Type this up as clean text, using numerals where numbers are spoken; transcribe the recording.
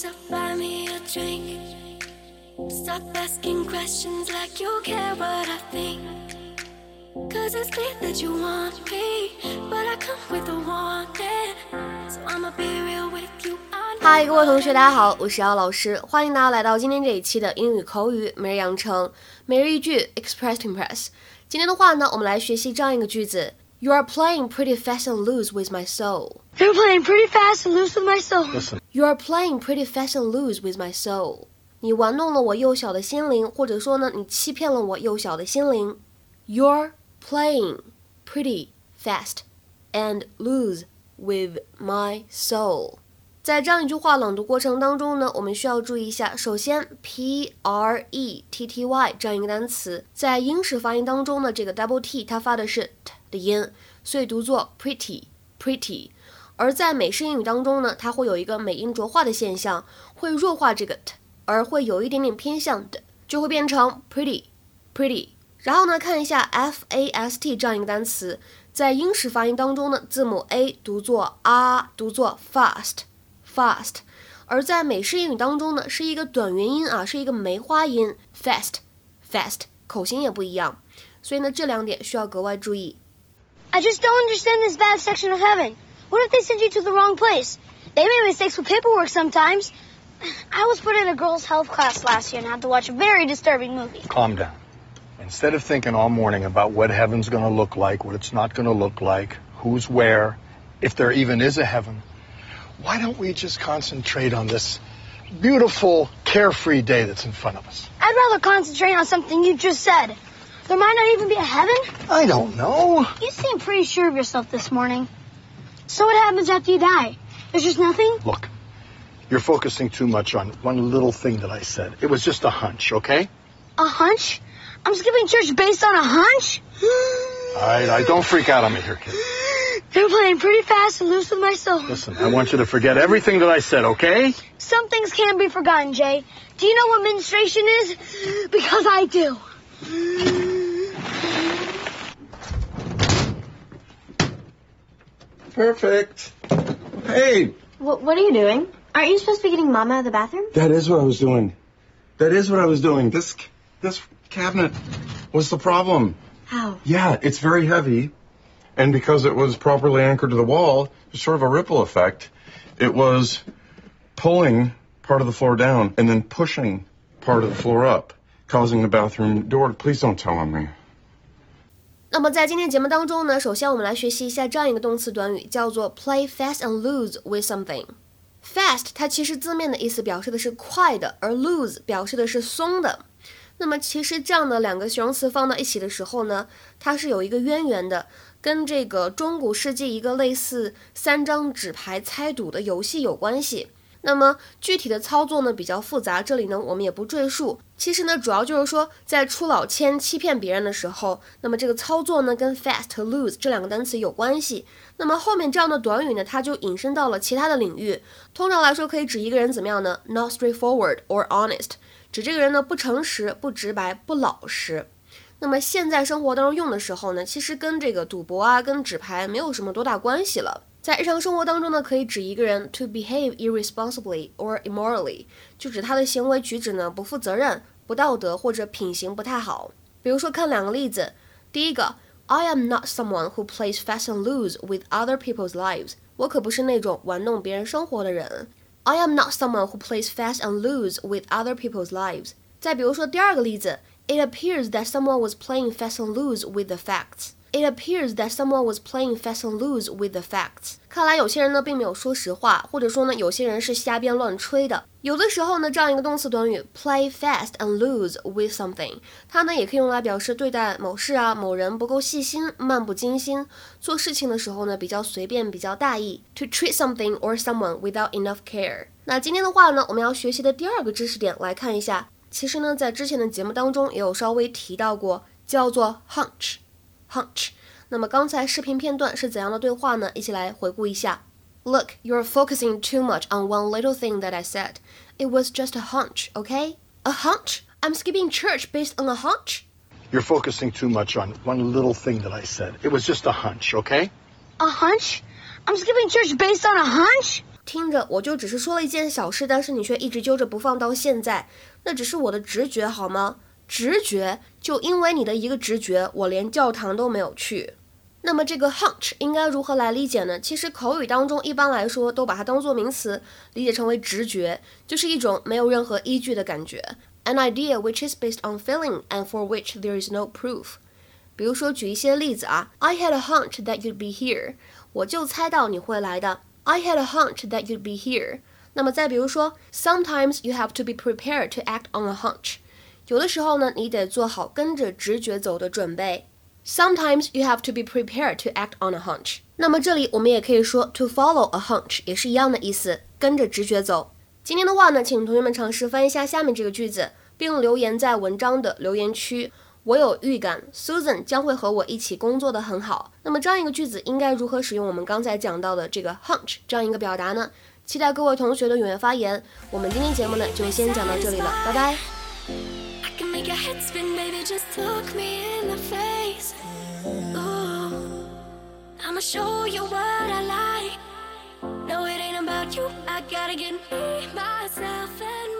So buy me a drink. Stop asking questions like you care what I think. Cause it's clear that you want me, but I come with a warning. So I'ma be real with you. 嗨，各位同学，大家好，我是姚老师，欢迎大家来到今天这一期的英语口语每日养成每日一句 Express to Impress。今天的话呢，我们来学习这样一个句子。You are playing pretty fast and loose with my soul. You're playing pretty fast and loose with my soul. Listen. You are playing pretty fast and loose with my soul. 你玩弄了我幼小的心灵，或者说呢，你欺骗了我幼小的心灵。You're playing pretty fast and loose with my soul. 在这样一句话朗读过程当中呢，我们需要注意一下，首先 pretty 这样一个单词，在英式发音当中呢，这个 double t 它发的是 t。的音，所以读作 pretty， 而在美式英语当中呢，它会有一个美音浊化的现象，会弱化这个 t， 而会有一点点偏向的，就会变成 pretty。 然后呢，看一下 fast 这样一个单词，在英式发音当中呢，字母 a 读作 啊， 读作 fast， 而在美式英语当中呢，是一个短元音啊，是一个梅花音 fast， 口型也不一样，所以呢，这两点需要格外注意。I just don't understand this bad section of heaven. What if they send you to the wrong place? They make mistakes with paperwork sometimes. I was put in a girls' health class last year and had to watch a very disturbing movie. Calm down. Instead of thinking all morning about what heaven's going to look like, what it's not going to look like, who's where, if there even is a heaven, why don't we just concentrate on this beautiful, carefree day that's in front of us? I'd rather concentrate on something you just said.There might not even be a heaven? I don't know. You seem pretty sure of yourself this morning. So what happens after you die? There's just nothing? Look, you're focusing too much on one little thing that I said. It was just a hunch, okay? A hunch? I'm skipping church based on a hunch? All right, don't freak out on me here, kid. They're playing pretty fast and loose with my soul. Listen, I want you to forget everything that I said, okay? Some things can't be forgotten, Jay. Do you know what menstruation is? Because I do.Perfect. Hey. What are you doing? Aren't you supposed to be getting Mom out of the bathroom? That is what I was doing. This cabinet was the problem. How? Yeah, it's very heavy. And because it was properly anchored to the wall, there's sort of a ripple effect. It was pulling part of the floor down and then pushing part of the floor up, causing the bathroom door. Please don't tell on me.那么在今天节目当中呢，首先我们来学习一下这样一个动词短语，叫做 play fast and loose with something。 fast 它其实字面的意思表示的是快的，而 loose 表示的是松的。那么其实这样的两个形容词放到一起的时候呢，它是有一个渊源的，跟这个中古世纪一个类似三张纸牌猜赌的游戏有关系。那么具体的操作呢比较复杂，这里呢我们也不赘述。其实呢主要就是说，在出老千欺骗别人的时候，那么这个操作呢跟 fast 和 loose 这两个单词有关系。那么后面这样的短语呢，它就引申到了其他的领域。通常来说可以指一个人怎么样呢？ Not straightforward or honest， 指这个人呢不诚实、不直白、不老实。那么现在生活当中用的时候呢，其实跟这个赌博啊、跟纸牌没有什么多大关系了。在日常生活当中呢，可以指一个人 to behave irresponsibly or immorally， 就指他的行为举止呢不负责任、不道德或者品行不太好。比如说看两个例子，第一个 I am not someone who plays fast and loose with other people's lives， 我可不是那种玩弄别人生活的人。I am not someone who plays fast and loose with other people's lives。 再比如说第二个例子， It appears that someone was playing fast and loose with the facts。It appears that someone was playing fast and loose with the facts。 看来有些人呢并没有说实话，或者说呢有些人是瞎编乱吹的。有的时候呢，这样一个动词短语 play fast and loose with something， 它呢也可以用来表示对待某事啊、某人不够细心、漫不经心，做事情的时候呢比较随便、比较大意。To treat something or someone without enough care。 那今天的话呢，我们要学习的第二个知识点来看一下，其实呢在之前的节目当中也有稍微提到过，叫做 hunch。 那么刚才视频片段是怎样的对话呢？一起来回顾一下。 Look, you're focusing too much on one little thing that I said. It was just a hunch, okay? A hunch? I'm skipping church based on a hunch? You're focusing too much on one little thing that I said. It was just a hunch, okay? A hunch? I'm skipping church based on a hunch? 听着我就只是说了一件小事，但是你却一直揪着不放到现在，那只是我的直觉好吗？直觉，就因为你的一个直觉，我连教堂都没有去。那么这个 hunch 应该如何来理解呢？其实口语当中一般来说都把它当作名词，理解成为直觉，就是一种没有任何依据的感觉。An idea which is based on feeling and for which there is no proof。比如说举一些例子啊 ，I had a hunch that you'd be here。我就猜到你会来的。I had a hunch that you'd be here。那么再比如说 ，Sometimes you have to be prepared to act on a hunch。有的时候呢，你得做好跟着直觉走的准备。Sometimes you have to be prepared to act on a hunch。那么这里我们也可以说 to follow a hunch， 也是一样的意思，跟着直觉走。今天的话呢，请同学们尝试翻译一下下面这个句子，并留言在文章的留言区。我有预感 Susan 将会和我一起工作的很好。那么这样一个句子应该如何使用我们刚才讲到的这个 hunch 这样一个表达呢？期待各位同学的踊跃发言。我们今天节目呢就先讲到这里了，拜拜。Your head spin, baby, just look me in the face. Ooh, I'ma show you what I like. No, it ain't about you. I gotta get me, myself, and